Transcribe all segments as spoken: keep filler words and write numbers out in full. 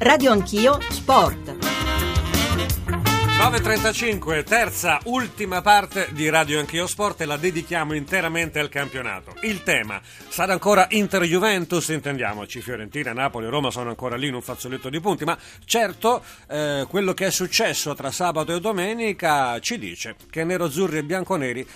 Radio Anch'io Sport. nove e trentacinque, terza, ultima parte di Radio Anch'io Sport e la dedichiamo interamente al campionato. Il tema sarà ancora Inter-Juventus, intendiamoci, Fiorentina, Napoli, Roma sono ancora lì in un fazzoletto di punti, ma certo eh, quello che è successo tra sabato e domenica ci dice che neroazzurri e bianconeri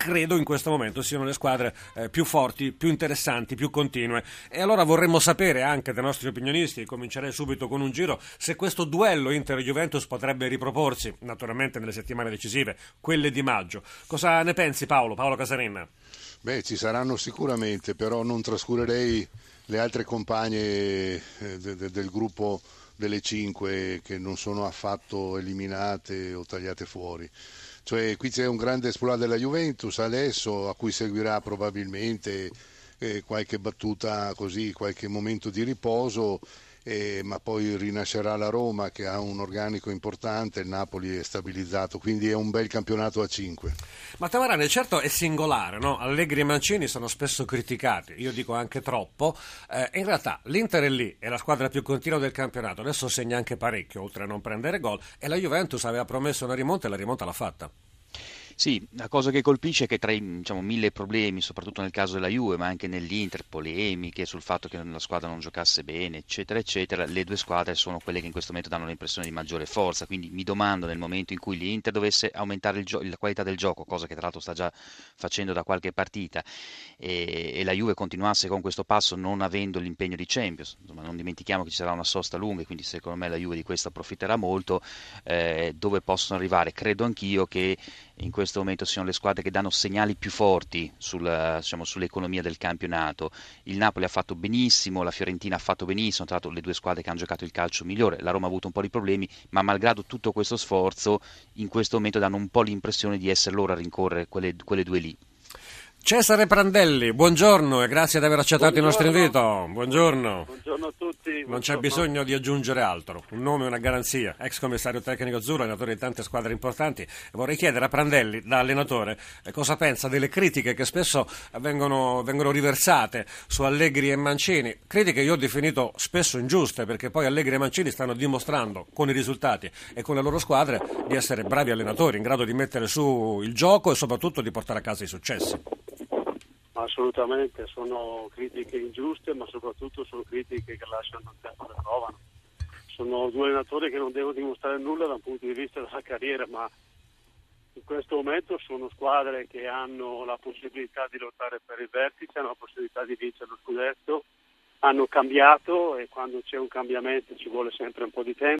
credo in questo momento siano le squadre eh, più forti, più interessanti, più continue. E allora vorremmo sapere anche dai nostri opinionisti, comincerei subito con un giro, se questo duello Inter-Juventus potrebbe riproporsi, naturalmente nelle settimane decisive, quelle di maggio. Cosa ne pensi Paolo? Paolo Casarinna. Beh, ci saranno sicuramente, però non trascurerei le altre compagne de- de- del gruppo delle cinque che non sono affatto eliminate o tagliate fuori. Cioè, qui c'è un grande esploit della Juventus adesso, a cui seguirà probabilmente eh, qualche battuta così, qualche momento di riposo, eh, ma poi rinascerà la Roma che ha un organico importante, il Napoli è stabilizzato, quindi è un bel campionato a cinque. Ma Tamarani, certo è singolare, no? Allegri e Mancini sono spesso criticati, io dico anche troppo, eh, in realtà l'Inter è lì, è la squadra più continua del campionato, adesso segna anche parecchio oltre a non prendere gol, e la Juventus aveva promesso una rimonta e la rimonta l'ha fatta. Sì, la cosa che colpisce è che tra i diciamo, mille problemi, soprattutto nel caso della Juve, ma anche nell'Inter, polemiche sul fatto che la squadra non giocasse bene, eccetera, eccetera, le due squadre sono quelle che in questo momento danno l'impressione di maggiore forza. Quindi mi domando, nel momento in cui l'Inter dovesse aumentare il gio- la qualità del gioco, cosa che tra l'altro sta già facendo da qualche partita, e, e la Juve continuasse con questo passo non avendo l'impegno di Champions, insomma, non dimentichiamo che ci sarà una sosta lunga, quindi secondo me la Juve di questo approfitterà molto, eh, dove possono arrivare? Credo anch'io che in questo momento siano le squadre che danno segnali più forti sul, diciamo, sull'economia del campionato. Il Napoli ha fatto benissimo, la Fiorentina ha fatto benissimo, tra l'altro le due squadre che hanno giocato il calcio migliore, la Roma ha avuto un po' di problemi, ma malgrado tutto questo sforzo in questo momento danno un po' l'impressione di essere loro a rincorrere quelle, quelle due lì. Cesare Prandelli, buongiorno e grazie di aver accettato buongiorno. Il nostro invito. Buongiorno. Buongiorno a tutti. Buongiorno. Non c'è bisogno di aggiungere altro. Un nome, una garanzia. Ex commissario tecnico azzurro, allenatore di tante squadre importanti. Vorrei chiedere a Prandelli, da allenatore, cosa pensa delle critiche che spesso vengono, vengono riversate su Allegri e Mancini. Critiche io ho definito spesso ingiuste, perché poi Allegri e Mancini stanno dimostrando con i risultati e con le loro squadre di essere bravi allenatori, in grado di mettere su il gioco e soprattutto di portare a casa i successi. Assolutamente, sono critiche ingiuste, ma soprattutto sono critiche che lasciano il tempo che trovano. Sono due allenatori che non devono dimostrare nulla dal punto di vista della carriera, ma in questo momento sono squadre che hanno la possibilità di lottare per il vertice, hanno la possibilità di vincere lo scudetto, hanno cambiato e quando c'è un cambiamento ci vuole sempre un po' di tempo.